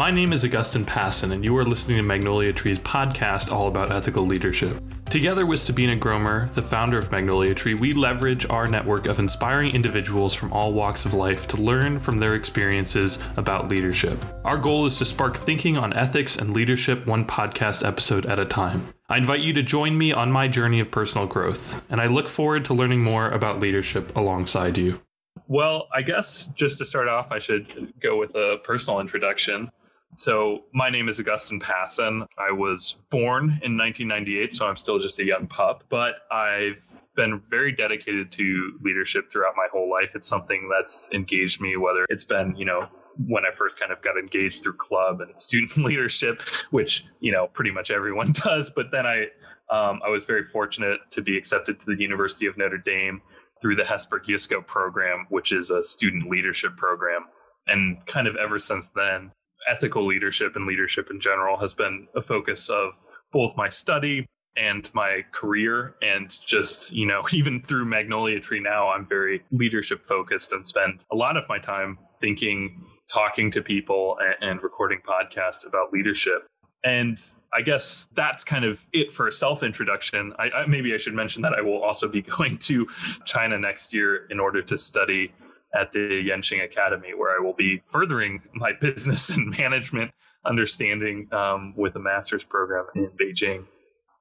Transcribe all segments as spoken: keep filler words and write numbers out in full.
My name is Augustin Passon, and you are listening to Magnolia Tree's podcast all about ethical leadership. Together with Sabina Gromer, the founder of Magnolia Tree, we leverage our network of inspiring individuals from all walks of life to learn from their experiences about leadership. Our goal is to spark thinking on ethics and leadership one podcast episode at a time. I invite you to join me on my journey of personal growth, and I look forward to learning more about leadership alongside you. Well, I guess just to start off, I should go with a personal introduction. So my name is Augustin Passon. I was born in nineteen ninety-eight, so I'm still just a young pup, but I've been very dedicated to leadership throughout my whole life. It's something that's engaged me, whether it's been, you know, when I first kind of got engaged through club and student leadership, which, you know, pretty much everyone does. But then I, um, I was very fortunate to be accepted to the University of Notre Dame through the Hesburgh-Yusko program, which is a student leadership program. And kind of ever since then, ethical leadership and leadership in general has been a focus of both my study and my career. And just, you know, even through Magnolia Tree now, I'm very leadership focused and spend a lot of my time thinking, talking to people, and, and recording podcasts about leadership. And I guess that's kind of it for a self-introduction. I, I, maybe I should mention that I will also be going to China next year in order to study at the Yenching Academy, where I will be furthering my business and management understanding um, with a master's program in Beijing.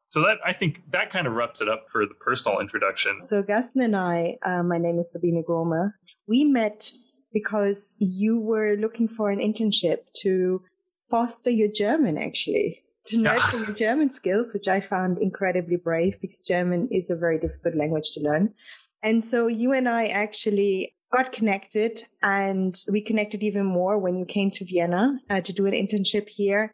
So that, I think, that kind of wraps it up for the personal introduction. So Augustin and I, uh, my name is Sabina Gromer. We met because you were looking for an internship to foster your German, actually, to nurture yeah. your German skills, which I found incredibly brave because German is a very difficult language to learn. And so you and I actually got connected, and we connected even more when you came to Vienna uh, to do an internship here.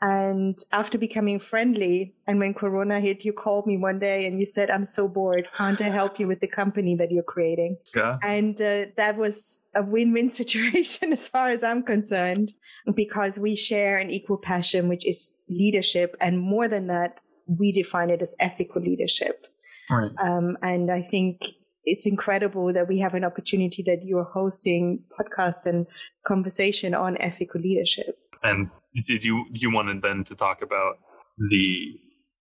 And after becoming friendly, and when Corona hit, you called me one day and you said, "I'm so bored. Can't I help you with the company that you're creating?" Yeah. And uh, that was a win-win situation as far as I'm concerned, because we share an equal passion, which is leadership. And more than that, we define it as ethical leadership. Right. Um, and I think it's incredible that we have an opportunity that you are hosting podcasts and conversation on ethical leadership. And did you, you wanted then to talk about the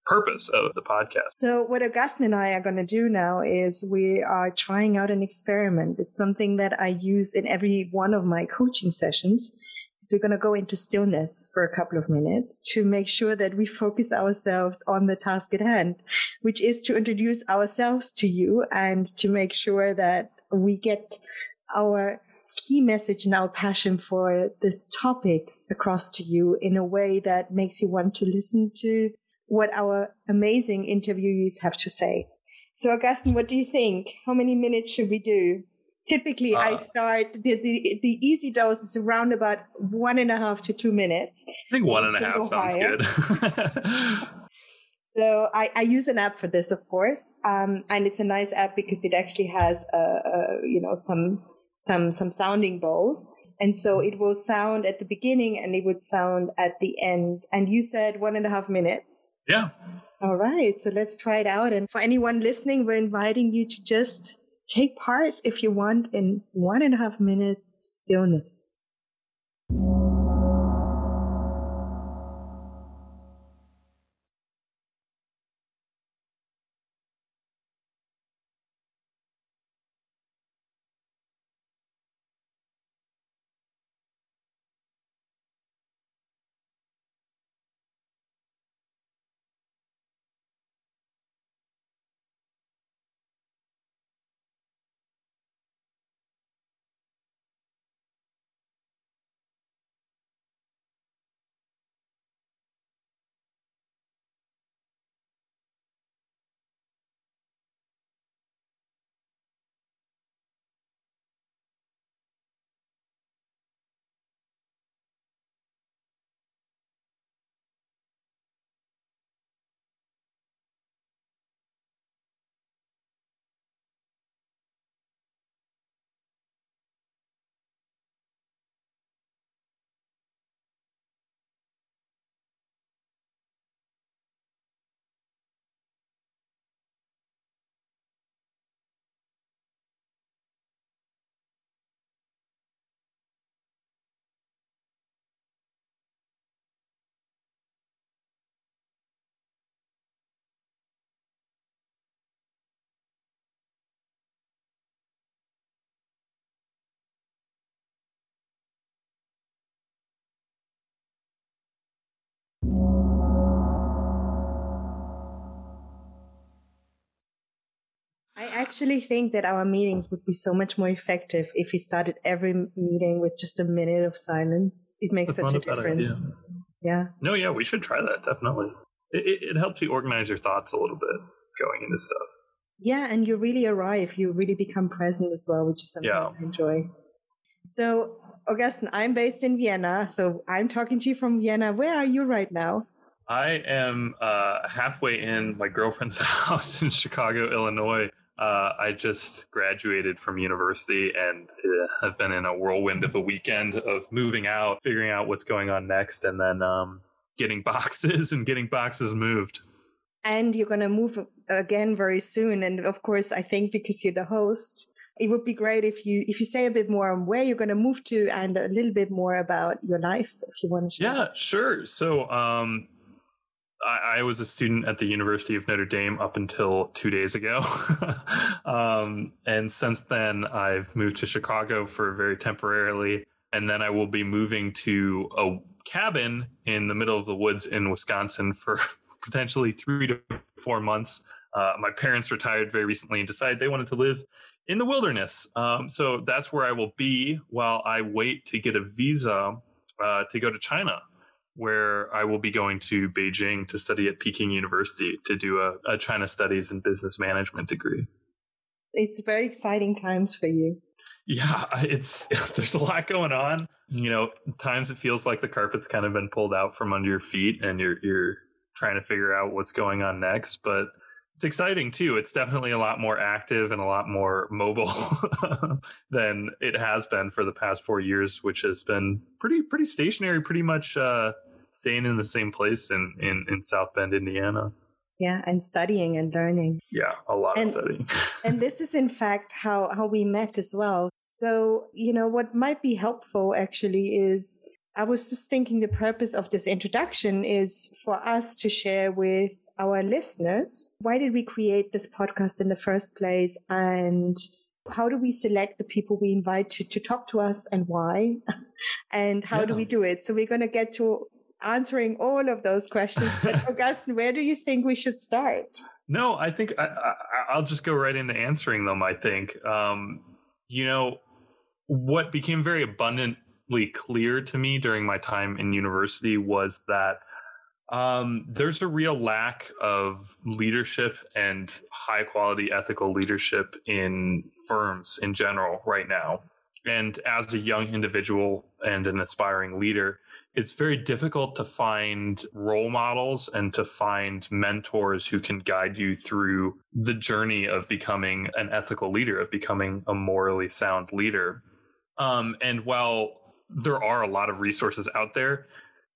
purpose of the podcast. So what Augustin and I are going to do now is we are trying out an experiment. It's something that I use in every one of my coaching sessions. So we're going to go into stillness for a couple of minutes to make sure that we focus ourselves on the task at hand, which is to introduce ourselves to you and to make sure that we get our key message and our passion for the topics across to you in a way that makes you want to listen to what our amazing interviewees have to say. So Augustin, what do you think? How many minutes should we do? Typically, uh, I start the, the the easy dose is around about one and a half to two minutes. I think one and a half sounds higher. Good. So I, I use an app for this, of course, um, and it's a nice app because it actually has uh, uh, you know some some some sounding bowls, and so it will sound at the beginning and it would sound at the end. And you said one and a half minutes. Yeah. All right. So let's try it out. And for anyone listening, we're inviting you to just take part, if you want, in one and a half minute stillness. I actually think that our meetings would be so much more effective if we started every meeting with just a minute of silence. It makes That's such a difference. Idea. Yeah. No, yeah, we should try that, definitely. It, it, it helps you organize your thoughts a little bit going into stuff. Yeah, and you really arrive. You really become present as well, which is something yeah. I enjoy. So, Augustin, I'm based in Vienna, so I'm talking to you from Vienna. Where are you right now? I am uh, halfway in my girlfriend's house in Chicago, Illinois. Uh, I just graduated from university and uh, I've been in a whirlwind of a weekend of moving out, figuring out what's going on next, and then um, getting boxes and getting boxes moved. And you're going to move again very soon. And of course, I think because you're the host, it would be great if you if you say a bit more on where you're going to move to and a little bit more about your life, if you want to share. Yeah, sure. So um, I, I was a student at the University of Notre Dame up until two days ago. um, and since then, I've moved to Chicago for very temporarily. And then I will be moving to a cabin in the middle of the woods in Wisconsin for potentially three to four months. Uh, my parents retired very recently and decided they wanted to live in the wilderness. Um, so that's where I will be while I wait to get a visa uh, to go to China, where I will be going to Beijing to study at Peking University to do a, a China Studies and Business Management degree. It's very exciting times for you. Yeah, it's there's a lot going on. You know, at times it feels like the carpet's kind of been pulled out from under your feet and you're you're trying to figure out what's going on next. But it's exciting, too. It's definitely a lot more active and a lot more mobile than it has been for the past four years, which has been pretty, pretty stationary, pretty much uh, staying in the same place in, in, in South Bend, Indiana. Yeah. And studying and learning. Yeah. A lot and, of studying. And this is, in fact, how, how we met as well. So, you know, what might be helpful, actually, is I was just thinking the purpose of this introduction is for us to share with our listeners, why did we create this podcast in the first place? And how do we select the people we invite to, to talk to us and why? And how yeah. do we do it? So we're going to get to answering all of those questions. But Augustin, where do you think we should start? No, I think I, I, I'll just go right into answering them, I think. Um, you know, what became very abundant clear to me during my time in university was that um, there's a real lack of leadership and high quality ethical leadership in firms in general right now. And as a young individual and an aspiring leader, it's very difficult to find role models and to find mentors who can guide you through the journey of becoming an ethical leader, of becoming a morally sound leader. Um, and while there are a lot of resources out there,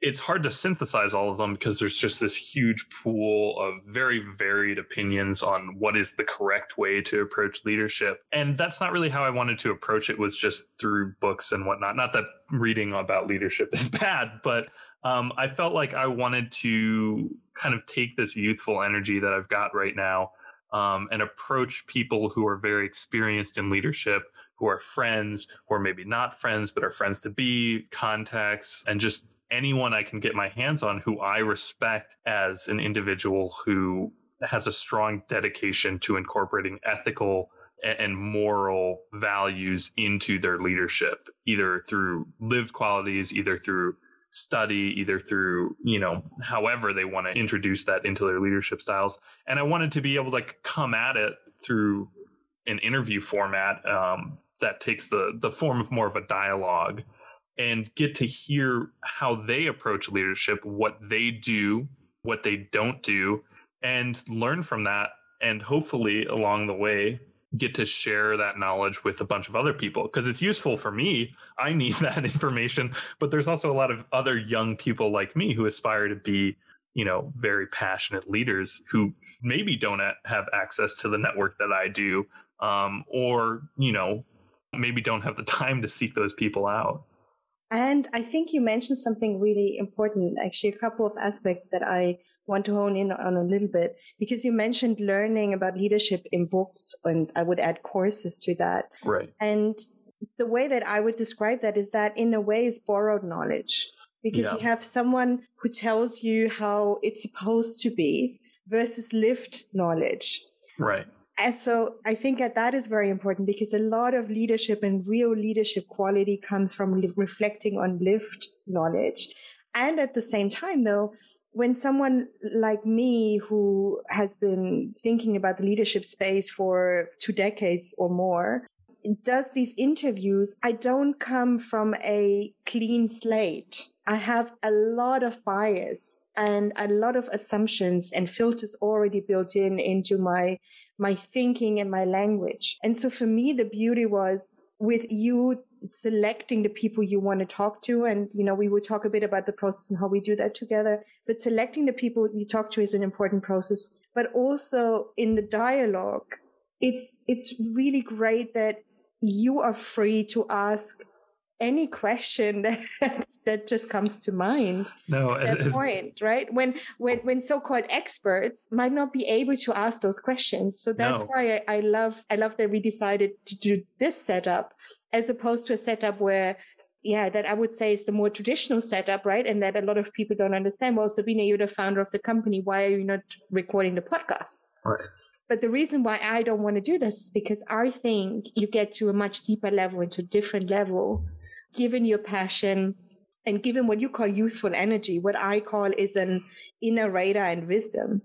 it's hard to synthesize all of them because there's just this huge pool of very varied opinions on what is the correct way to approach leadership. And that's not really how I wanted to approach it, was just through books and whatnot. Not that reading about leadership is bad, but um, I felt like I wanted to kind of take this youthful energy that I've got right now um, and approach people who are very experienced in leadership, who are friends, or maybe not friends, but are friends to be, contacts, and just anyone I can get my hands on who I respect as an individual who has a strong dedication to incorporating ethical and moral values into their leadership, either through lived qualities, either through study, either through, you know, however they want to introduce that into their leadership styles. And I wanted to be able to come at it through an interview format, um, that takes the the form of more of a dialogue, and get to hear how they approach leadership, what they do, what they don't do, and learn from that. And hopefully along the way, get to share that knowledge with a bunch of other people, because it's useful for me. I need that information, but there's also a lot of other young people like me who aspire to be, you know, very passionate leaders who maybe don't have access to the network that I do, um, or, you know, maybe don't have the time to seek those people out. And I think you mentioned something really important, actually, a couple of aspects that I want to hone in on a little bit, because you mentioned learning about leadership in books, and I would add courses to that. Right. And the way that I would describe that is that in a way is borrowed knowledge. because yeah. you have someone who tells you how it's supposed to be versus lived knowledge. Right. And so I think that that is very important, because a lot of leadership and real leadership quality comes from li- reflecting on lived knowledge. And at the same time, though, when someone like me, who has been thinking about the leadership space for two decades or more, does these interviews, I don't come from a clean slate. I have a lot of bias and a lot of assumptions and filters already built in into my my thinking and my language. And so for me, the beauty was with you selecting the people you want to talk to. And, you know, we will talk a bit about the process and how we do that together. But selecting the people you talk to is an important process. But also in the dialogue, it's it's really great that you are free to ask any question that, that just comes to mind. No, at that point, right? When, when, when so-called experts might not be able to ask those questions. So that's no. why I, I love, I love that we decided to do this setup as opposed to a setup where, yeah, that I would say is the more traditional setup, right? And that a lot of people don't understand. Well, Sabina, you're the founder of the company. Why are you not recording the podcast? Right. But the reason why I don't want to do this is because I think you get to a much deeper level and to a different level, given your passion and given what you call youthful energy, what I call is an inner radar and wisdom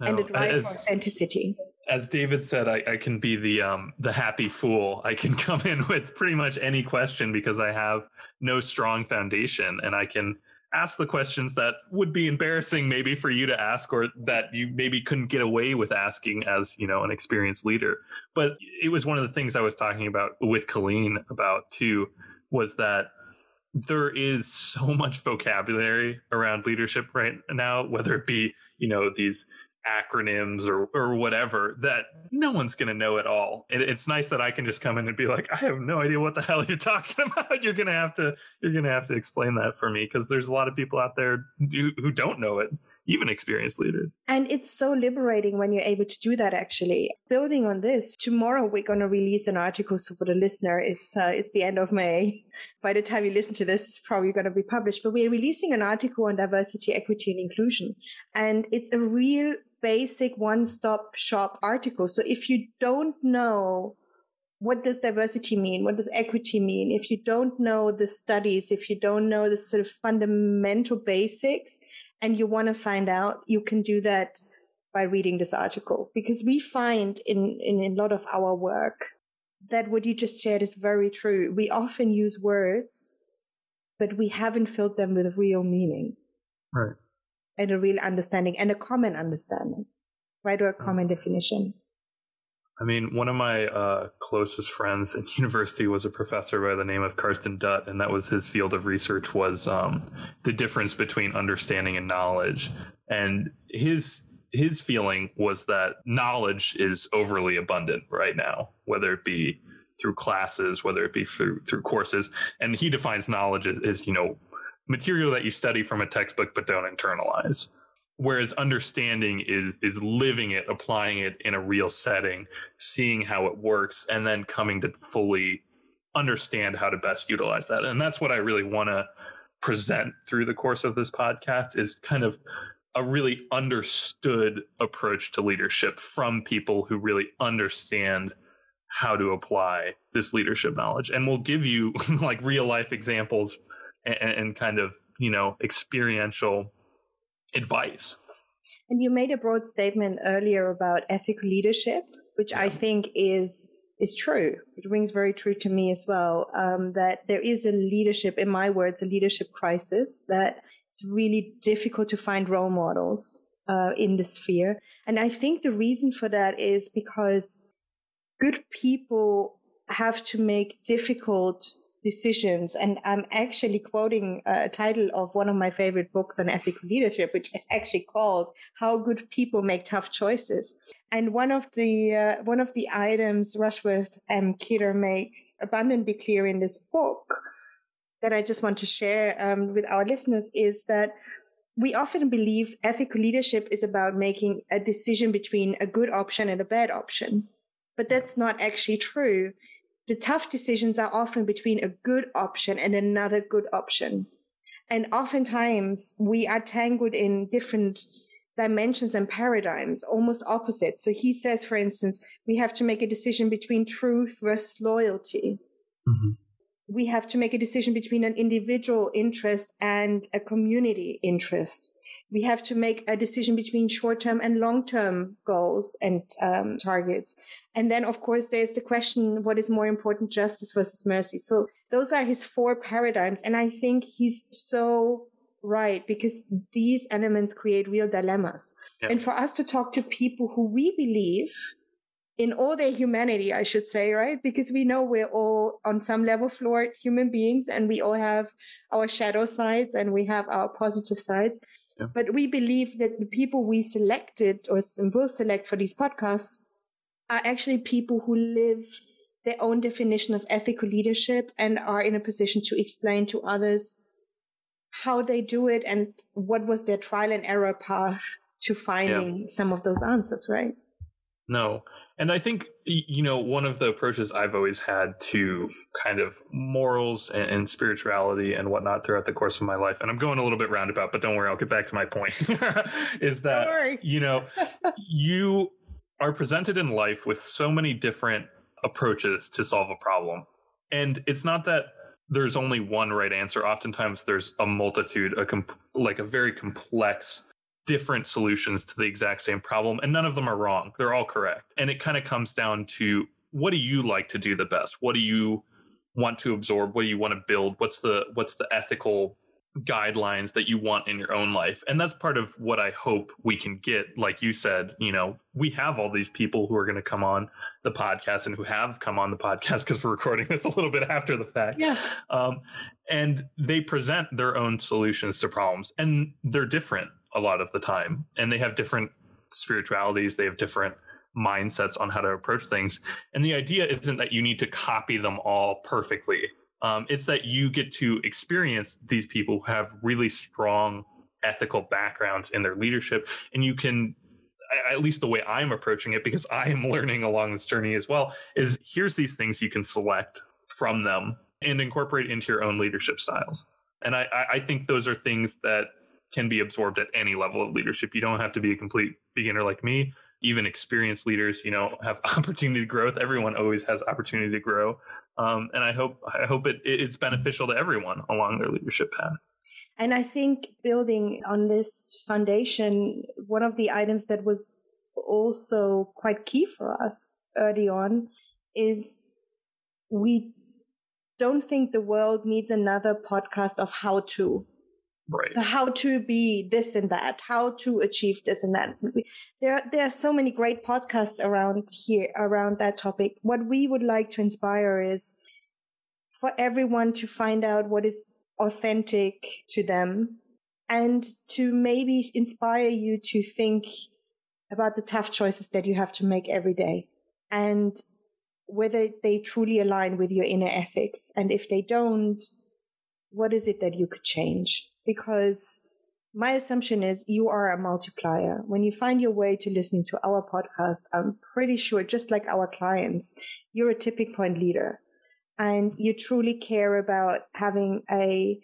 no, and a drive as, for authenticity. As David said, I, I can be the um, the happy fool. I can come in with pretty much any question because I have no strong foundation, and I can ask the questions that would be embarrassing maybe for you to ask, or that you maybe couldn't get away with asking as, you know, an experienced leader. But it was one of the things I was talking about with Colleen about too, was that there is so much vocabulary around leadership right now, whether it be, you know, these acronyms or, or whatever, that no one's going to know it all. And it's nice that I can just come in and be like, I have no idea what the hell you're talking about. You're going to have to, you're going to have to explain that for me, because there's a lot of people out there who, who don't know it, even experienced leaders. And it's so liberating when you're able to do that, actually. Building on this, tomorrow we're going to release an article. So for the listener, it's uh, it's the end of May. By the time you listen to this, it's probably going to be published. But we're releasing an article on diversity, equity, and inclusion. And it's a real basic one-stop shop article. So if you don't know what does diversity mean, what does equity mean, if you don't know the studies, if you don't know the sort of fundamental basics, and you want to find out, you can do that by reading this article. Because we find in, in a lot of our work that what you just shared is very true. We often use words, but we haven't filled them with real meaning. Right. And a real understanding and a common understanding, right? Or a common mm-hmm. definition. I mean, one of my uh, closest friends at university was a professor by the name of Carsten Dutt, and that was his field of research was um, the difference between understanding and knowledge. And his his feeling was that knowledge is overly abundant right now, whether it be through classes, whether it be through, through courses. And he defines knowledge as, as, you know, material that you study from a textbook but don't internalize. Whereas understanding is is living it, applying it in a real setting, seeing how it works, and then coming to fully understand how to best utilize that. And that's what I really want to present through the course of this podcast, is kind of a really understood approach to leadership from people who really understand how to apply this leadership knowledge. And we'll give you like real life examples and, and kind of, you know, experiential advice. And you made a broad statement earlier about ethical leadership, which I think is is true. It rings very true to me as well, um, that there is a leadership, in my words, a leadership crisis, that it's really difficult to find role models uh, in the sphere. And I think the reason for that is because good people have to make difficult decisions. And I'm actually quoting a title of one of my favorite books on ethical leadership, which is actually called How Good People Make Tough Choices. And one of the uh, one of the items Rushworth M Kidder makes abundantly clear in this book that I just want to share um, with our listeners is that we often believe ethical leadership is about making a decision between a good option and a bad option. But that's not actually true. The tough decisions are often between a good option and another good option. And oftentimes we are tangled in different dimensions and paradigms, almost opposite. So he says, for instance, we have to make a decision between truth versus loyalty. Mm-hmm. We have to make a decision between an individual interest and a community interest. We have to make a decision between short-term and long-term goals and um, targets. And then, of course, there's the question, what is more important, justice versus mercy? So those are his four paradigms. And I think he's so right, because these elements create real dilemmas. Yep. And for us to talk to people who we believe in all their humanity, I should say, right? Because we know we're all on some level flawed human beings, and we all have our shadow sides and we have our positive sides. Yeah. But we believe that the people we selected or will select for these podcasts are actually people who live their own definition of ethical leadership and are in a position to explain to others how they do it and what was their trial and error path to finding yeah. some of those answers, right? No. And I think, you know, one of the approaches I've always had to kind of morals and, and spirituality and whatnot throughout the course of my life, and I'm going a little bit roundabout, but don't worry, I'll get back to my point, is that, you know, you are presented in life with so many different approaches to solve a problem. And it's not that there's only one right answer. Oftentimes there's a multitude, a comp- like a very complex different solutions to the exact same problem, and none of them are wrong. They're all correct. And it kind of comes down to, what do you like to do the best? What do you want to absorb? What do you want to build? What's the what's the ethical guidelines that you want in your own life? And that's part of what I hope we can get. Like you said, you know, we have all these people who are going to come on the podcast and who have come on the podcast, because we're recording this a little bit after the fact. Yeah. Um, and they present their own solutions to problems, and they're different a lot of the time, and they have different spiritualities, they have different mindsets on how to approach things. And the idea isn't that you need to copy them all perfectly. Um, it's that you get to experience these people who have really strong ethical backgrounds in their leadership. And you can, at least the way I'm approaching it, because I am learning along this journey as well, is here's these things you can select from them and incorporate into your own leadership styles. And I, I think those are things that can be absorbed at any level of leadership. You don't have to be a complete beginner like me. Even experienced leaders, you know, have opportunity to growth. Everyone always has opportunity to grow. Um, and I hope, I hope it, it's beneficial to everyone along their leadership path. And I think building on this foundation, one of the items that was also quite key for us early on is we don't think the world needs another podcast of how to. Right. So how to be this and that, how to achieve this and that. There, there are so many great podcasts around here, around that topic. What we would like to inspire is for everyone to find out what is authentic to them and to maybe inspire you to think about the tough choices that you have to make every day and whether they truly align with your inner ethics. And if they don't, what is it that you could change? Because my assumption is you are a multiplier. When you find your way to listening to our podcast, I'm pretty sure, just like our clients, you're a tipping point leader and you truly care about having a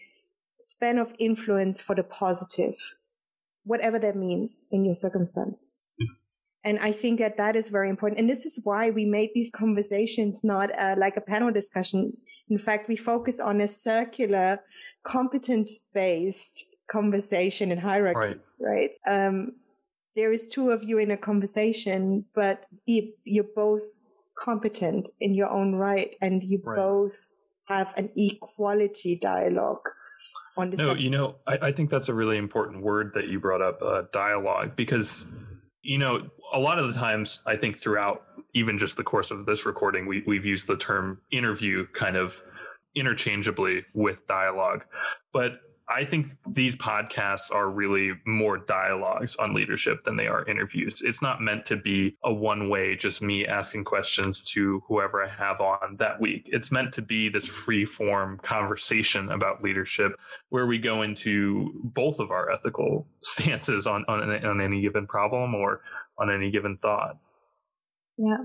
span of influence for the positive, whatever that means in your circumstances. Mm-hmm. And I think that that is very important. And this is why we made these conversations not uh, like a panel discussion. In fact, we focus on a circular, competence-based conversation and hierarchy, right? right? Um, there is two of you in a conversation, but you're both competent in your own right, and you right. both have an equality dialogue. On the no, sub- you know, I, I think that's a really important word that you brought up, uh, dialogue, because... You know, a lot of the times, I think throughout even just the course of this recording, we, we've used the term interview kind of interchangeably with dialogue. But I think these podcasts are really more dialogues on leadership than they are interviews. It's not meant to be a one way, just me asking questions to whoever I have on that week. It's meant to be this free form conversation about leadership where we go into both of our ethical stances on, on, on any given problem or on any given thought. Yeah.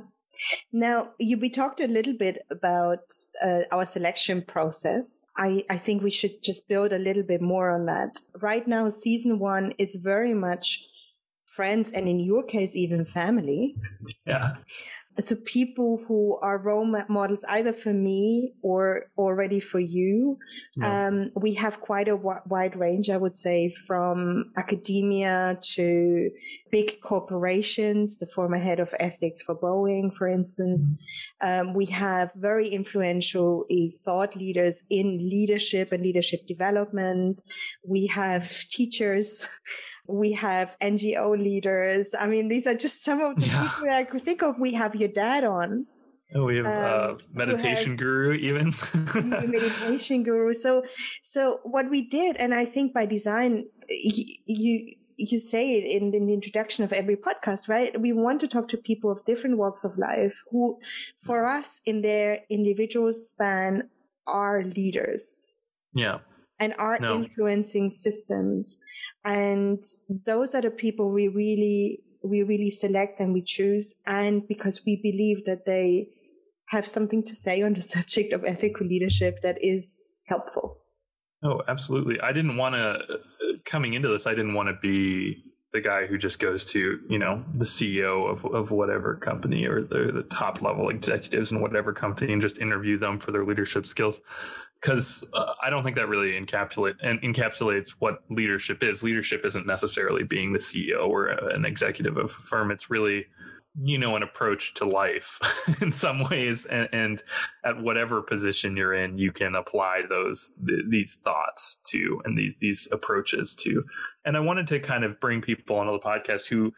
Now, you, we talked a little bit about uh, our selection process. I, I think we should just build a little bit more on that. Right now, season one is very much friends, and in your case, even family. Yeah. So people who are role models either for me or already for you. Yeah. Um, we have quite a w- wide range, I would say, from academia to big corporations, the former head of ethics for Boeing, for instance. Mm-hmm. Um, we have very influential thought leaders in leadership and leadership development. We have teachers. We have N G O leaders. I mean, these are just some of the yeah. people I could think of. We have your dad on. We have um, uh, meditation guru, even meditation guru. So, so what we did, and I think by design, you you say it in, in the introduction of every podcast, right? We want to talk to people of different walks of life who, for us, in their individual span, are leaders. Yeah. And are no. influencing systems. And those are the people we really, we really select and we choose. And because we believe that they have something to say on the subject of ethical leadership that is helpful. Oh, absolutely. I didn't want to, coming into this, I didn't want to be the guy who just goes to, you know, the C E O of, of whatever company or the, the top level executives in whatever company and just interview them for their leadership skills. Because uh, I don't think that really encapsulate and encapsulates what leadership is. Leadership isn't necessarily being the C E O or a, an executive of a firm. It's really, you know, an approach to life in some ways. And, and at whatever position you're in, you can apply those th- these thoughts to and these these approaches to. And I wanted to kind of bring people onto the podcast who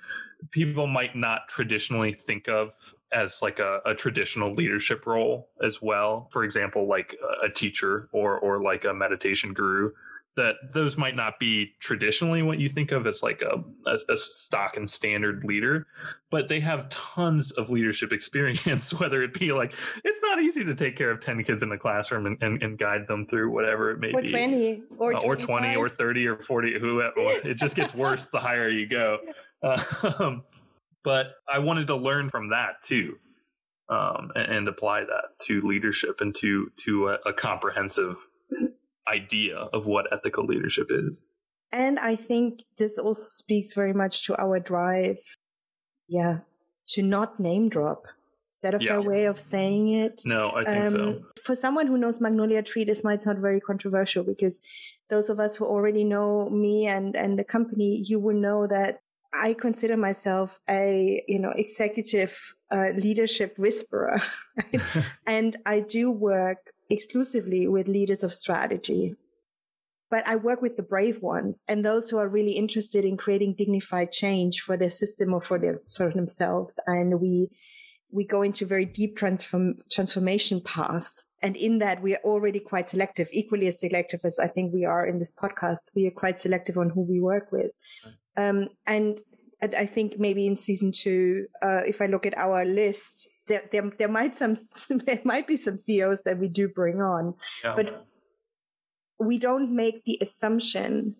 people might not traditionally think of as like a, a traditional leadership role as well. For example, like a teacher or or like a meditation guru, that those might not be traditionally what you think of as like a, a, a stock and standard leader, but they have tons of leadership experience, whether it be like, it's not easy to take care of ten kids in the classroom and, and, and guide them through whatever it may or be. twenty, or, uh, or twenty or thirty or forty, whoever. It just gets worse the higher you go. Uh, But I wanted to learn from that too, um, and, and apply that to leadership and to to a, a comprehensive idea of what ethical leadership is. And I think this also speaks very much to our drive, yeah, to not name drop. Is that a yeah. fair way of saying it? No, I think um, so. For someone who knows Magnolia Tree, this might sound very controversial because those of us who already know me and, and the company, you will know that I consider myself a, you know, executive uh, leadership whisperer, right? And I do work exclusively with leaders of strategy, but I work with the brave ones and those who are really interested in creating dignified change for their system or for their for themselves. And we we go into very deep transform transformation paths. And in that, we are already quite selective, equally as selective as I think we are in this podcast. We are quite selective on who we work with. Um, and, and I think maybe in season two, uh, if I look at our list, there, there, there might some, there might be some C E Os that we do bring on, yeah. but we don't make the assumption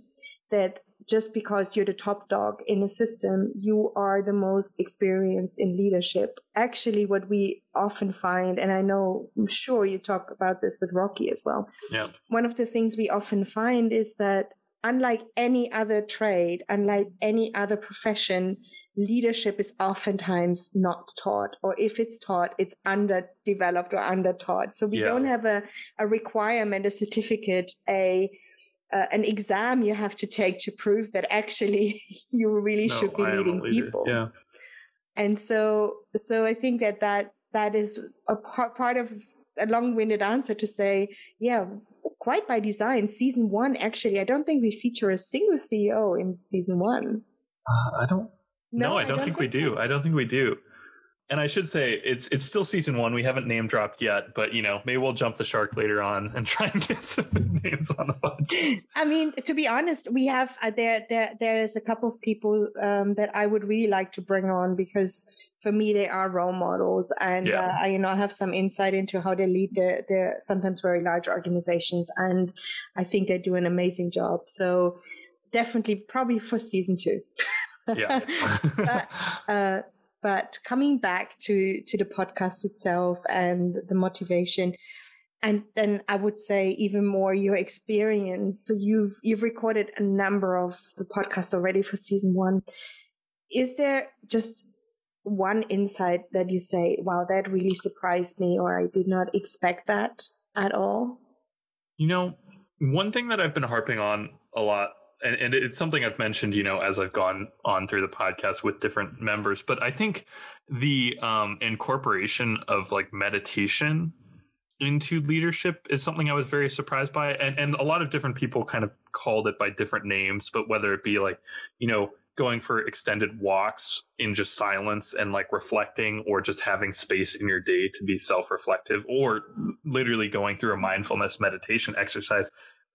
that just because you're the top dog in a system, you are the most experienced in leadership. Actually, what we often find, and I know, I'm sure you talk about this with Rocky as well. Yeah. One of the things we often find is that unlike any other trade, unlike any other profession, leadership is oftentimes not taught, or if it's taught, it's underdeveloped or undertaught. So we yeah. don't have a, a requirement, a certificate, a uh, an exam you have to take to prove that actually you really no, should be I leading people. Yeah. And so, so I think that that, that is a part, part of a long-winded answer to say, yeah, quite by design, season one, actually, I don't think we feature a single C E O in season one. Uh, I don't. No, no I, don't I don't think, think we so. do. I don't think we do. And I should say it's it's still season one. We haven't name dropped yet, but you know, maybe we'll jump the shark later on and try and get some big names on the podcast. I mean, to be honest, we have uh, there there there is a couple of people um, that I would really like to bring on because for me they are role models, and yeah. uh, I, you know, I have some insight into how they lead their their sometimes very large organizations, and I think they do an amazing job. So definitely, probably for season two. Yeah. but, uh, But coming back to, to the podcast itself and the motivation, and then I would say even more your experience. So you've, you've recorded a number of the podcasts already for season one. Is there just one insight that you say, wow, that really surprised me, or I did not expect that at all? You know, one thing that I've been harping on a lot, and, and it's something I've mentioned, you know, as I've gone on through the podcast with different members, but I think the um, incorporation of like meditation into leadership is something I was very surprised by. And, and a lot of different people kind of called it by different names, but whether it be like, you know, going for extended walks in just silence and like reflecting, or just having space in your day to be self-reflective, or literally going through a mindfulness meditation exercise.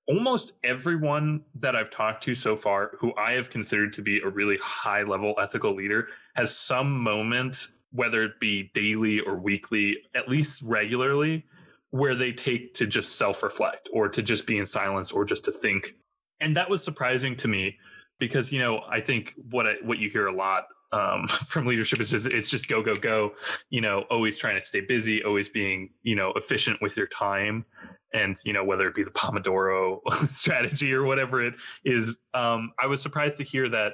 Almost everyone that I've talked to so far who I have considered to be a really high level ethical leader has some moment, whether it be daily or weekly, at least regularly, where they take to just self-reflect or to just be in silence or just to think. And that was surprising to me. Because, you know, I think what I, what you hear a lot um, from leadership is just, it's just go, go, go, you know, always trying to stay busy, always being, you know, efficient with your time. And, you know, whether it be the Pomodoro strategy or whatever it is, um, I was surprised to hear that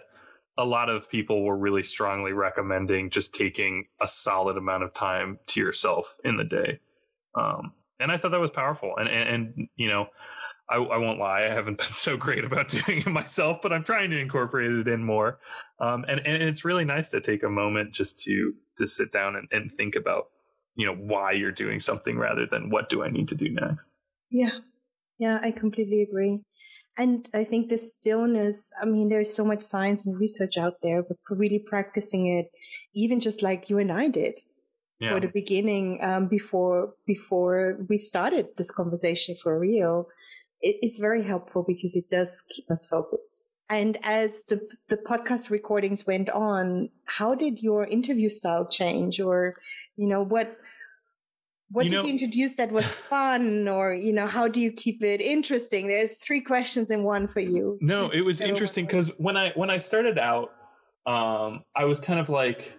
a lot of people were really strongly recommending just taking a solid amount of time to yourself in the day. Um, and I thought that was powerful. And, and, and you know, I, I won't lie, I haven't been so great about doing it myself, but I'm trying to incorporate it in more. Um, and, and it's really nice to take a moment just to to sit down and, and think about, you know, why you're doing something rather than what do I need to do next? Yeah, yeah, I completely agree. And I think the stillness, I mean, there's so much science and research out there, but really practicing it, even just like you and I did. Yeah. For the beginning, um, before before we started this conversation for real, it's very helpful because it does keep us focused. And as the the podcast recordings went on, how did your interview style change? Or, you know, what what you did know, you introduce that was fun? Or, you know, how do you keep it interesting? There's three questions in one for you. No, it was interesting because when I when I started out, um, I was kind of like,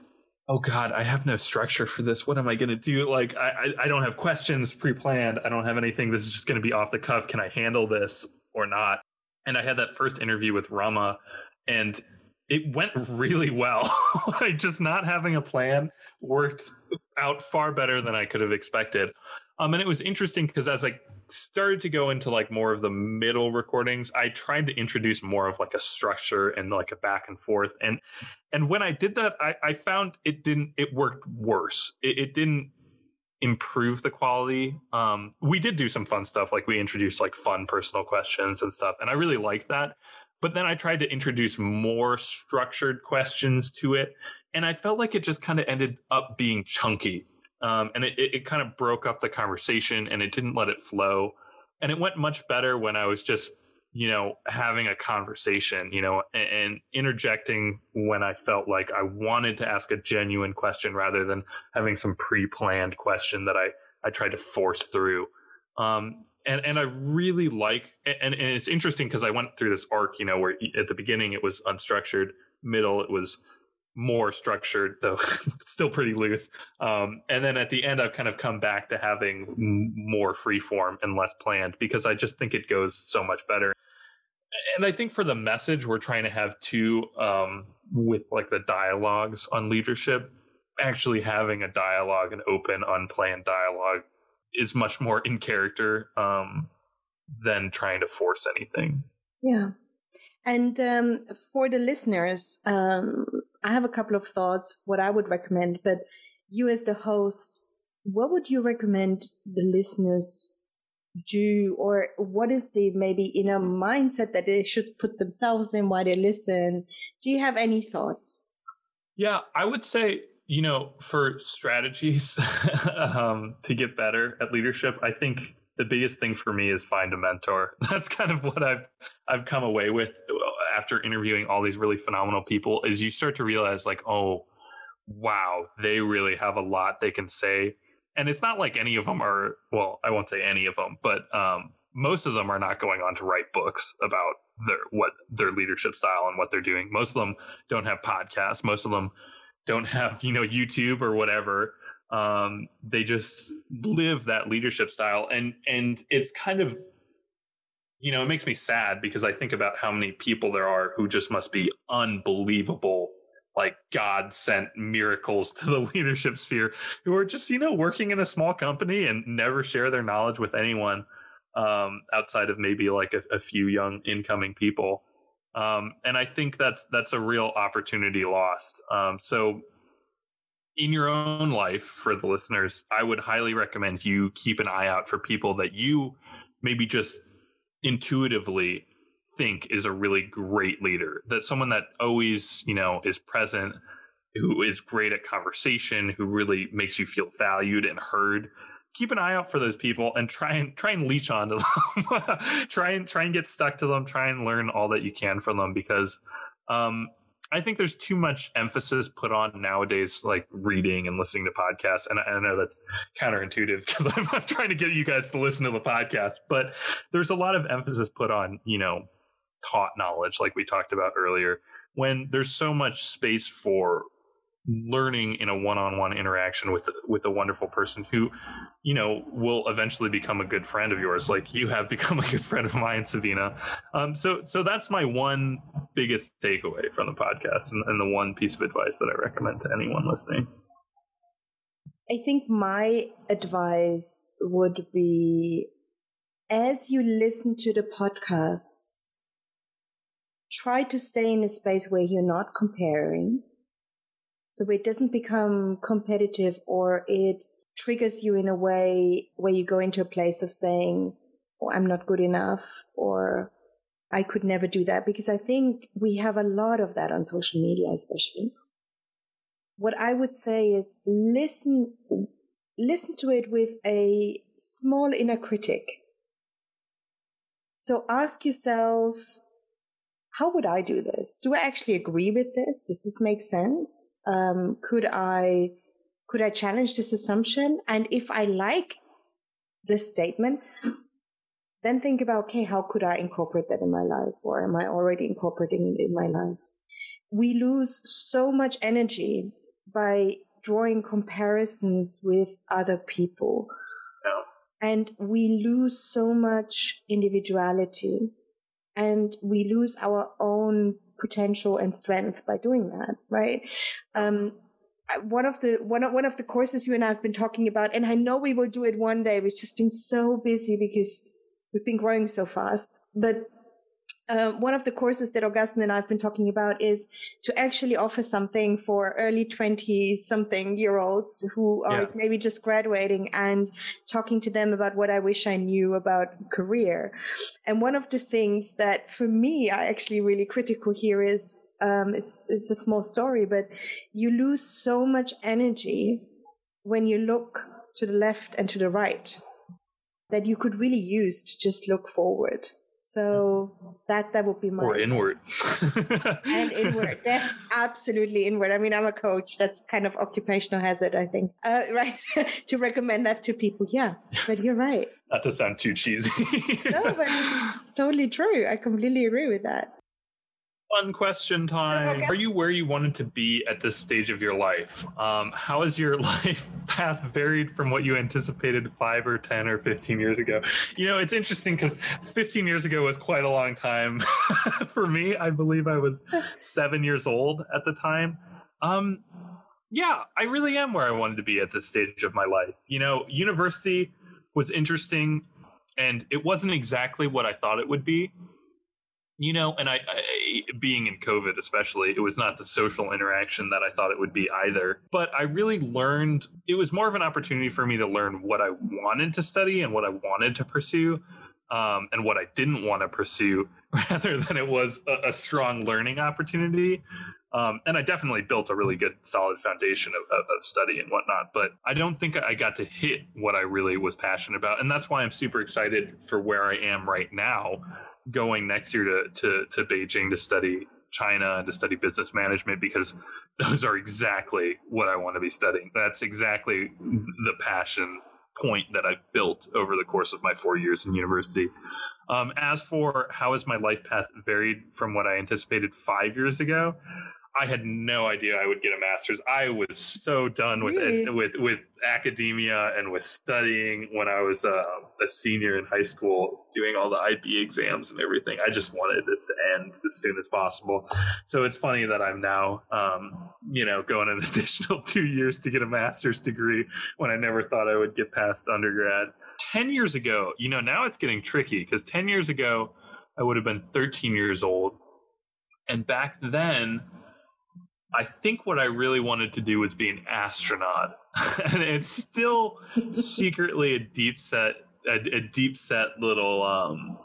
oh God, I have no structure for this. What am I going to do? Like, I, I don't have questions pre-planned. I don't have anything. This is just going to be off the cuff. Can I handle this or not? And I had that first interview with Rama and it went really well. Like, just not having a plan worked out far better than I could have expected. Um, and it was interesting because as I started to go into like more of the middle recordings, I tried to introduce more of like a structure and like a back and forth. And and when I did that, I, I found it didn't, it worked worse. It, it didn't improve the quality. Um, we did do some fun stuff. Like we introduced like fun personal questions and stuff. And I really liked that. But then I tried to introduce more structured questions to it. And I felt like it just kind of ended up being chunky. Um, and it, it kind of broke up the conversation and it didn't let it flow. And it went much better when I was just, you know, having a conversation, you know, and, and interjecting when I felt like I wanted to ask a genuine question rather than having some pre-planned question that I, I tried to force through. Um, and, and I really like, and, and it's interesting because I went through this arc, you know, where at the beginning it was unstructured, middle it was more structured, though still pretty loose. Um, and then at the end, I've kind of come back to having more free form and less planned because I just think it goes so much better. And I think for the message we're trying to have too, um, with like the dialogues on leadership, actually having a dialogue, an open, unplanned dialogue is much more in character, um, than trying to force anything. Yeah. And, um, for the listeners, um, I have a couple of thoughts, what I would recommend, but you as the host, what would you recommend the listeners do, or what is the maybe inner mindset that they should put themselves in while they listen? Do you have any thoughts? Yeah, I would say, you know, for strategies um, to get better at leadership, I think the biggest thing for me is find a mentor. That's kind of what I've I've come away with after interviewing all these really phenomenal people, is you start to realize like, oh, wow, they really have a lot they can say. And it's not like any of them are, well, I won't say any of them, but um, most of them are not going on to write books about their, what their leadership style and what they're doing. Most of them don't have podcasts. Most of them don't have, you know, YouTube or whatever. Um, they just live that leadership style. And, and it's kind of, you know, it makes me sad because I think about how many people there are who just must be unbelievable, like God sent miracles to the leadership sphere, who are just, you know, working in a small company and never share their knowledge with anyone, um, outside of maybe like a, a few young incoming people. Um, and I think that's, that's a real opportunity lost. Um, so in your own life, for the listeners, I would highly recommend you keep an eye out for people that you maybe just intuitively think is a really great leader, that someone that always, you know, is present, who is great at conversation, who really makes you feel valued and heard. Keep an eye out for those people and try and try and leech onto them. try and try and get stuck to them. Try and learn all that you can from them, because um, I think there's too much emphasis put on nowadays, like reading and listening to podcasts. And I, I know that's counterintuitive because I'm, I'm trying to get you guys to listen to the podcast, but there's a lot of emphasis put on, you know, taught knowledge, like we talked about earlier, when there's so much space for learning in a one-on-one interaction with with a wonderful person who, you know, will eventually become a good friend of yours, like you have become a good friend of mine, Sabina. Um, so so that's my one biggest takeaway from the podcast, and, and the one piece of advice that I recommend to anyone listening. I think my advice would be, as you listen to the podcast, try to stay in a space where you're not comparing. So it doesn't become competitive, or it triggers you in a way where you go into a place of saying, oh, I'm not good enough, or I could never do that. Because I think we have a lot of that on social media, especially. What I would say is listen, listen to it with a small inner critic. So ask yourself, how would I do this? Do I actually agree with this? Does this make sense? Um, could I, could I challenge this assumption? And if I like this statement, then think about, okay, how could I incorporate that in my life? Or am I already incorporating it in my life? We lose so much energy by drawing comparisons with other people. No. And we lose so much individuality. And we lose our own potential and strength by doing that, right? Um, one of the one of, one of the courses you and I have been talking about, and I know we will do it one day. We've just been so busy because we've been growing so fast. But uh, one of the courses that Augustin and I have been talking about is to actually offer something for early twenty-something-year-olds who are yeah. maybe just graduating, and talking to them about what I wish I knew about career. And one of the things that for me are actually really critical here is, um, it's, it's a small story, but you lose so much energy when you look to the left and to the right that you could really use to just look forward. So that, that would be my... Or inward. and inward. Yes, absolutely inward. I mean, I'm a coach. That's kind of occupational hazard, I think. Uh, right. to recommend that to people. Yeah, but you're right. Not to sound too cheesy. No, but it's totally true. I completely agree with that. Fun question time. Okay. Are you where you wanted to be at this stage of your life? Um, how has your life path varied from what you anticipated five or ten or fifteen years ago? You know, it's interesting because fifteen years ago was quite a long time for me. I believe I was seven years old at the time. Um, yeah, I really am where I wanted to be at this stage of my life. You know, university was interesting, and it wasn't exactly what I thought it would be. You know, and I, I, being in COVID especially, it was not the social interaction that I thought it would be either. But I really learned, it was more of an opportunity for me to learn what I wanted to study and what I wanted to pursue, um, and what I didn't want to pursue, rather than it was a, a strong learning opportunity. Um, and I definitely built a really good, solid foundation of, of, of study and whatnot. But I don't think I got to hit what I really was passionate about. And that's why I'm super excited for where I am right now, going next year to, to, to Beijing to study China and to study business management, because those are exactly what I want to be studying. That's exactly the passion point that I've built over the course of my four years in university. Um, as for how has my life path varied from what I anticipated five years ago, I had no idea I would get a master's. I was so done with really? with with academia and with studying when I was uh, a senior in high school, doing all the I B exams and everything. I just wanted this to end as soon as possible. So it's funny that I'm now, um, you know, going an additional two years to get a master's degree when I never thought I would get past undergrad. ten years ago, you know, now it's getting tricky because ten years ago, I would have been thirteen years old. And back then, I think what I really wanted to do was be an astronaut. And it's still secretly a deep set, a, a deep set little um,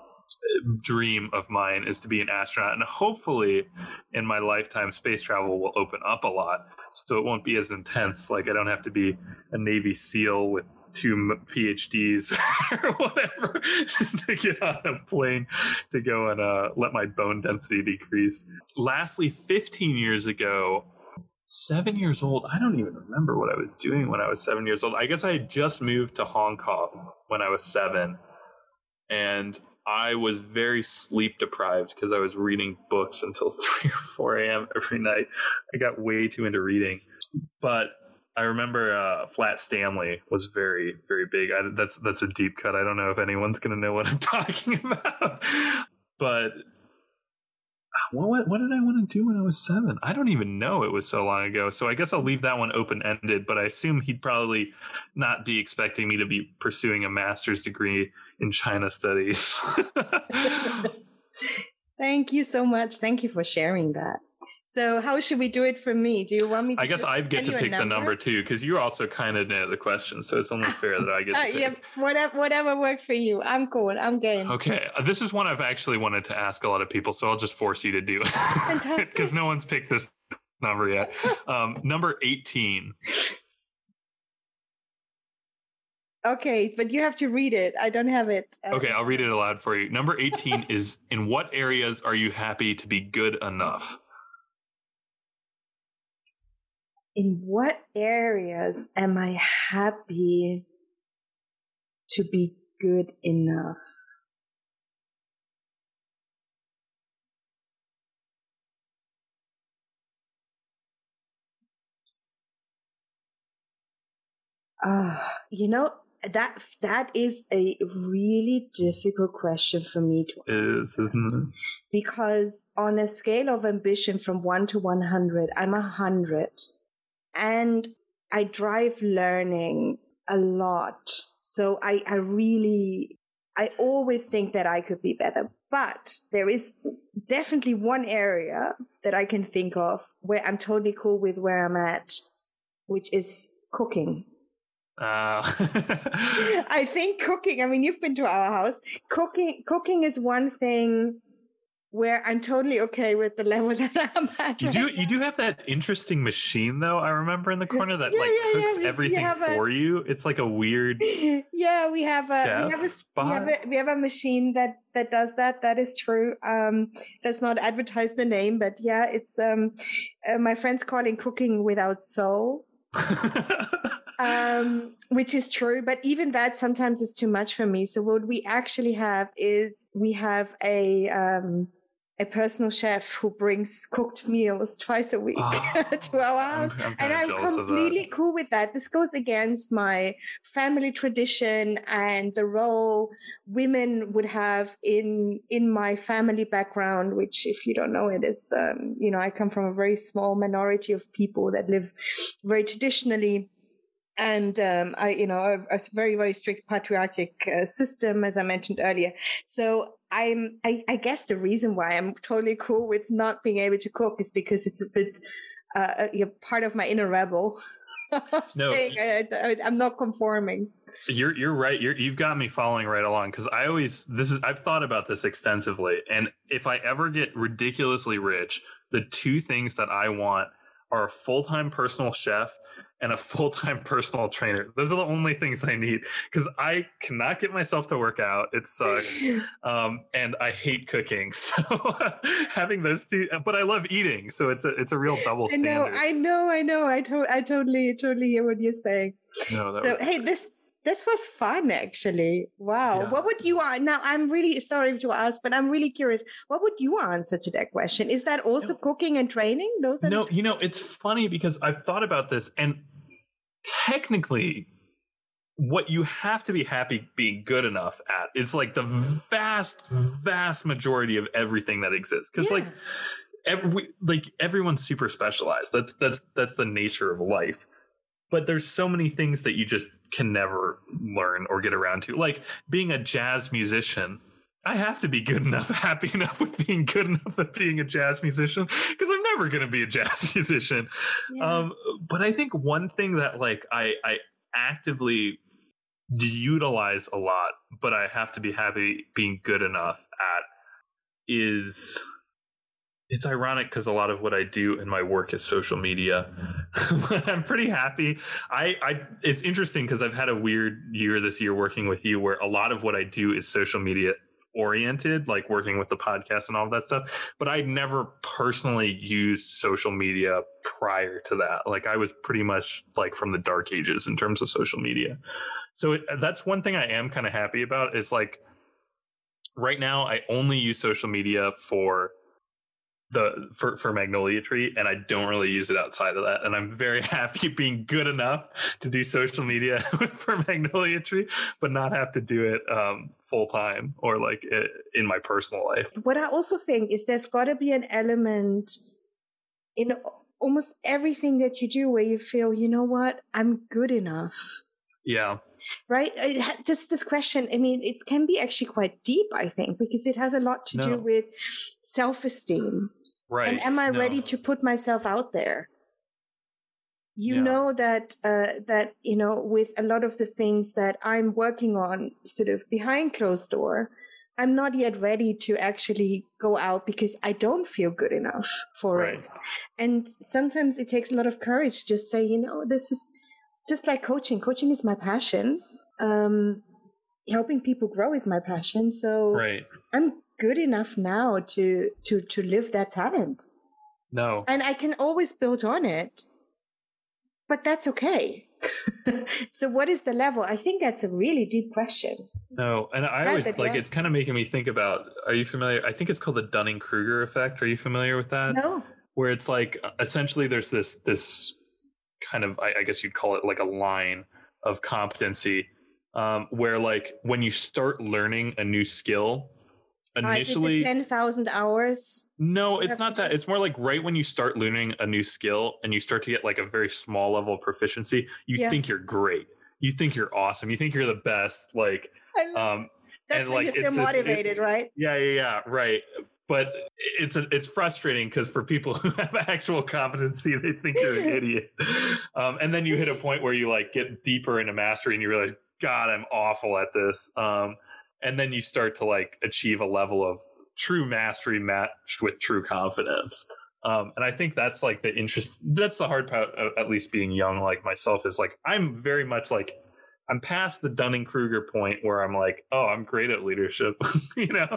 dream of mine is to be an astronaut. And hopefully in my lifetime, space travel will open up a lot. So it won't be as intense. Like I don't have to be a Navy SEAL with two PhDs or whatever to get on a plane to go and uh, let my bone density decrease. Lastly, fifteen years ago, seven years old, I don't even remember what I was doing when I was seven years old. I guess I had just moved to Hong Kong when I was seven, and I was very sleep deprived because I was reading books until three or four a.m. every night. I got way too into reading, but I remember uh, Flat Stanley was very, very big. I, that's that's a deep cut. I don't know if anyone's going to know what I'm talking about. But what, what did I want to do when I was seven? I don't even know. It was so long ago. So I guess I'll leave that one open-ended. But I assume he'd probably not be expecting me to be pursuing a master's degree in China studies. Thank you so much. Thank you for sharing that. So how should we do it for me? Do you want me to I guess I get to pick number? the number too, because you also kind of know the question. So it's only fair that I get to pick. Yeah, whatever, whatever works for you. I'm cool. I'm game. Okay. This is one I've actually wanted to ask a lot of people. So I'll just force you to do it. Fantastic. Because no one's picked this number yet. Um, number eighteen. Okay, but you have to read it. I don't have it. Um, okay, I'll read it aloud for you. Number eighteen is, in what areas are you happy to be good enough? In what areas am I happy to be good enough? Uh, you know, that that is a really difficult question for me to answer. It is, isn't it? Because on a scale of ambition from one to one hundred, I'm one hundred. And I drive learning a lot. So I, I really, I always think that I could be better. But there is definitely one area that I can think of where I'm totally cool with where I'm at, which is cooking. Uh. I think cooking, I mean, you've been to our house. Cooking, cooking is one thing where I'm totally okay with the level that I'm at. You do right you now. do have that interesting machine though, I remember in the corner that yeah, like yeah, cooks yeah. We, everything we for a, you. It's like a weird Yeah, we have a we have a, we have a we have a machine that that does that. That is true. Um let's not advertise the name, but yeah, it's um uh, my friends calling cooking without soul. Um, which is true, but even that sometimes is too much for me. So what we actually have is we have a um, a personal chef who brings cooked meals twice a week oh, to our house. I'm, I'm and I'm completely cool with that. This goes against my family tradition and the role women would have in in my family background, which if you don't know it is, um, you know, I come from a very small minority of people that live very traditionally. And, um, I, you know, a, a very, very strict patriarchic uh, system, as I mentioned earlier. So I'm, I, I guess the reason why I'm totally cool with not being able to cook is because it's a bit, uh, you're part of my inner rebel. I'm no, saying I, I, I'm not conforming. You're, you're right. You're, you've got me following right along. Cause I always, this is, I've thought about this extensively. And if I ever get ridiculously rich, the two things that I want are a full-time personal chef and a full-time personal trainer. Those are the only things I need because I cannot get myself to work out. It sucks. Um, and I hate cooking. So having those two, but I love eating. So it's a, it's a real double I know, standard. I know, I know. I, to- I totally, totally hear what you're saying. No, so, was- hey, this, This was fun, actually. Wow. Yeah. What would you, now I'm really sorry to ask, but I'm really curious. What would you answer to that question? Is that also no. cooking and training? Those are No, the- you know, it's funny because I've thought about this, and technically what you have to be happy being good enough at is like the vast, vast majority of everything that exists. Cause yeah. like, every, like everyone's super specialized. That's, that's, that's the nature of life. But there's so many things that you just can never learn or get around to. Like being a jazz musician, I have to be good enough, happy enough with being good enough at being a jazz musician, because I'm never going to be a jazz musician. Yeah. Um, but I think one thing that like I, I actively utilize a lot, but I have to be happy being good enough at is... It's ironic because a lot of what I do in my work is social media. I'm pretty happy. I, I it's interesting because I've had a weird year this year working with you where a lot of what I do is social media oriented, like working with the podcast and all of that stuff. But I'd never personally used social media prior to that. Like I was pretty much like from the dark ages in terms of social media. So it, that's one thing I am kind of happy about is like right now I only use social media for the for, for Magnolia Tree, and I don't really use it outside of that. And I'm very happy being good enough to do social media for Magnolia Tree, but not have to do it um, full time or like in my personal life. What I also think is there's got to be an element in almost everything that you do where you feel, you know what, I'm good enough. Yeah. Right. This this question, I mean, it can be actually quite deep, I think, because it has a lot to no. do with self-esteem. Right. And am I no. ready to put myself out there? You yeah. know that, uh, that, you know, with a lot of the things that I'm working on sort of behind closed door, I'm not yet ready to actually go out because I don't feel good enough for right. it. And sometimes it takes a lot of courage to just say, you know, this is just like coaching. Coaching is my passion. Um, helping people grow is my passion. So right. I'm good enough now to to to live that talent. No. And I can always build on it. But that's okay. So what is the level? I think that's a really deep question. No, and I always like yes. it's kind of making me think about, are you familiar? I think it's called the Dunning-Kruger effect. Are you familiar with that? No. Where it's like essentially there's this this kind of, I, I guess you'd call it like a line of competency, um, where like when you start learning a new skill initially, oh, ten thousand hours. No, it's not that. It's more like right when you start learning a new skill and you start to get like a very small level of proficiency, you yeah. think you're great. You think you're awesome. You think you're the best. Like, um, that's and when like, you're still motivated, it, right? Yeah, yeah, yeah. Right. But it's a, it's frustrating because for people who have actual competency, they think you're an idiot. Um, and then you hit a point where you like get deeper into mastery and you realize, God, I'm awful at this. Um, and then you start to like achieve a level of true mastery matched with true confidence. Um, and I think that's like the interest. That's the hard part, at least being young like myself, is like I'm very much like, I'm past the Dunning-Kruger point where I'm like, oh, I'm great at leadership, you know?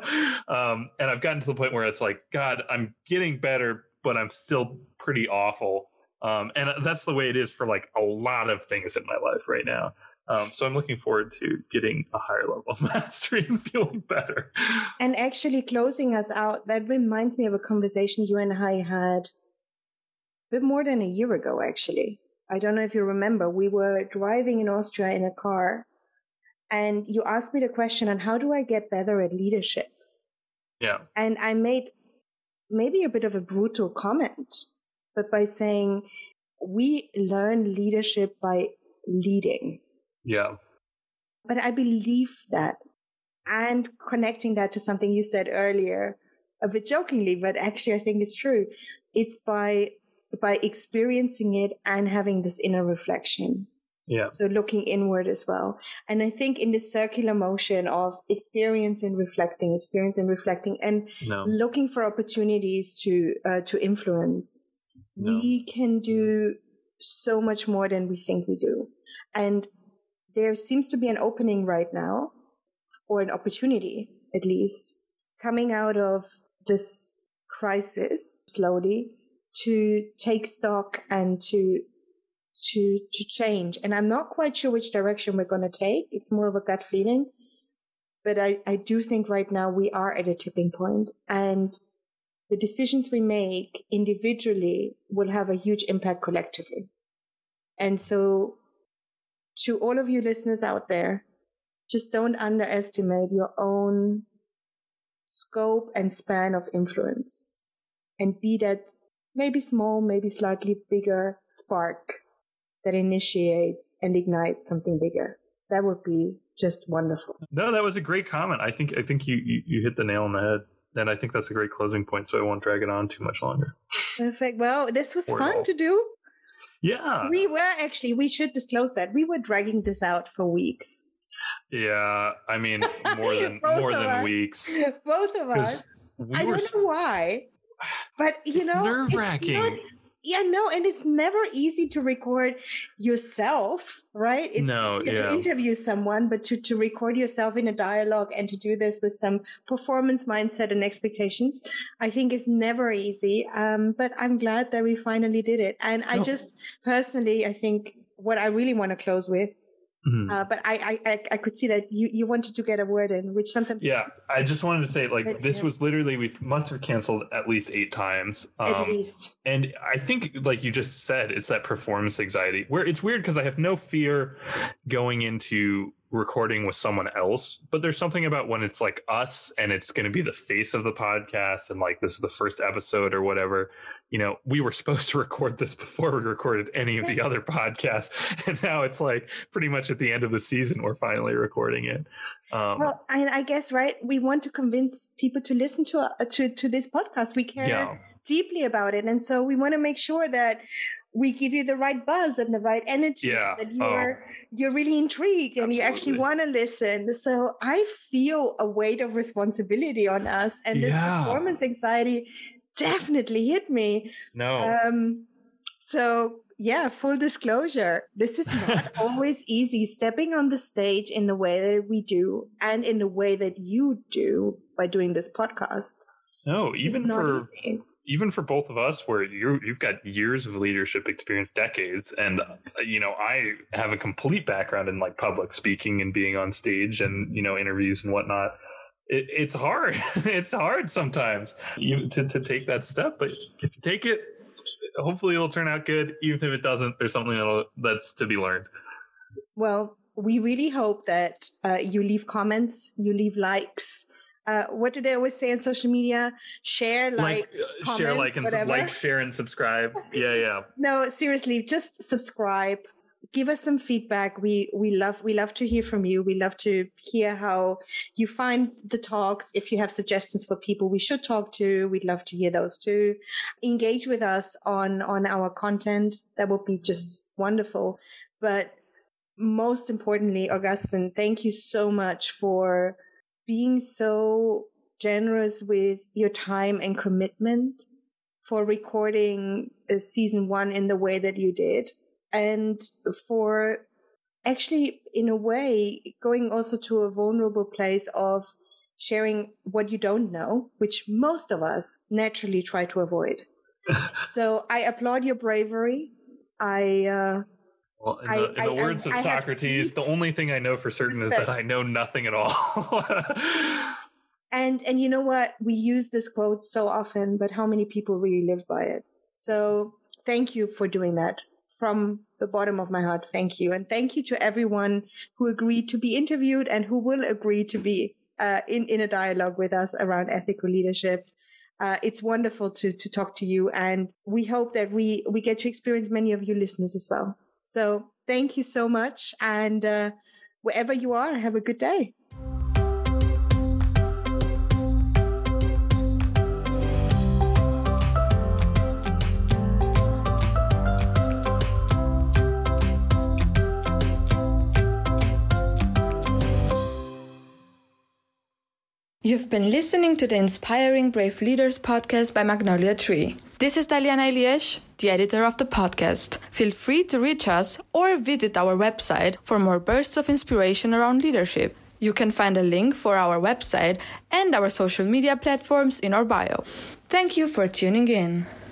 Um, and I've gotten to the point where it's like, God, I'm getting better, but I'm still pretty awful. Um, and that's the way it is for like a lot of things in my life right now. Um, so I'm looking forward to getting a higher level of mastery and feeling better. And actually closing us out, that reminds me of a conversation you and I had a bit more than a year ago, actually. I don't know if you remember, we were driving in Austria in a car and you asked me the question on how do I get better at leadership? Yeah. And I made maybe a bit of a brutal comment, but by saying we learn leadership by leading. Yeah. But I believe that, and connecting that to something you said earlier, a bit jokingly, but actually I think it's true. It's by by experiencing it and having this inner reflection. Yeah. So looking inward as well. And I think in this circular motion of experience and reflecting, experience and reflecting, and no. looking for opportunities to, uh, to influence, no. we can do so much more than we think we do. And there seems to be an opening right now, or an opportunity at least, coming out of this crisis slowly, to take stock and to to, to change. And I'm not quite sure which direction we're going to take. It's more of a gut feeling. But I, I do think right now we are at a tipping point, and the decisions we make individually will have a huge impact collectively. And so to all of you listeners out there, just don't underestimate your own scope and span of influence, and be that maybe small, maybe slightly bigger spark that initiates and ignites something bigger. That would be just wonderful. No, that was a great comment. I think I think you, you, you hit the nail on the head. And I think that's a great closing point, so I won't drag it on too much longer. Perfect. Well, this was or fun to do. Yeah. We were actually, we should disclose that. We were dragging this out for weeks. Yeah. I mean, more than more than us. weeks. Both of us. We I were... don't know why. But, you it's know, nerve-wracking. It's not, yeah, no, and it's never easy to record yourself, right? It's no, yeah. To interview someone, but to, to record yourself in a dialogue and to do this with some performance mindset and expectations, I think is never easy. Um, but I'm glad that we finally did it. And I oh. just personally, I think what I really want to close with, mm-hmm. uh, but I, I, I could see that you, you wanted to get a word in, which sometimes. Yeah, I just wanted to say, like, but, this yeah. was literally, we must have canceled at least eight times. Um, at least. And I think, like you just said, it's that performance anxiety where it's weird because I have no fear going into recording with someone else, but there's something about when it's like us and it's going to be the face of the podcast and like this is the first episode or whatever. You know, we were supposed to record this before we recorded any of yes. the other podcasts, and now it's like pretty much at the end of the season we're finally recording it. Um, well, and I guess right, we want to convince people to listen to uh, to to this podcast. We care yeah. deeply about it, and so we want to make sure that we give you the right buzz and the right energy yeah. so that you're, oh. you're really intrigued and Absolutely. you actually want to listen. So I feel a weight of responsibility on us, and this yeah. performance anxiety definitely hit me. No. Um, so yeah, full disclosure, this is not always easy, stepping on the stage in the way that we do and in the way that you do by doing this podcast. No, even for... easy. Even for both of us, where you you've got years of leadership experience, decades, and you know I have a complete background in like public speaking and being on stage and you know interviews and whatnot. It, it's hard. It's hard sometimes you, to to take that step, but if you take it, hopefully it'll turn out good. Even if it doesn't, there's something that'll, that's to be learned. Well, we really hope that uh, you leave comments, you leave likes. Uh, what do they always say on social media? Share, like, like uh, comment, share, like, and su- like, share, and subscribe. Yeah, yeah. No, seriously, just subscribe. Give us some feedback. We we love we love to hear from you. We love to hear how you find the talks. If you have suggestions for people we should talk to, we'd love to hear those too. Engage with us on on our content. That would be just wonderful. But most importantly, Augustin, thank you so much for being so generous with your time and commitment, for recording uh, season one in the way that you did, and for actually, in a way, going also to a vulnerable place of sharing what you don't know, which most of us naturally try to avoid. So I applaud your bravery. I... Uh, Well, in the, I, in the I, words I, of I Socrates, the only thing I know for certain respect. is that I know nothing at all. and and you know what? We use this quote so often, but how many people really live by it? So thank you for doing that. From the bottom of my heart, thank you. And thank you to everyone who agreed to be interviewed and who will agree to be uh, in, in a dialogue with us around ethical leadership. Uh, it's wonderful to, to talk to you. And we hope that we, we get to experience many of you listeners as well. So thank you so much. And uh, wherever you are, have a good day. You've been listening to the Inspiring Brave Leaders podcast by Magnolia Tree. This is Daliana Elieš, the editor of the podcast. Feel free to reach us or visit our website for more bursts of inspiration around leadership. You can find a link for our website and our social media platforms in our bio. Thank you for tuning in.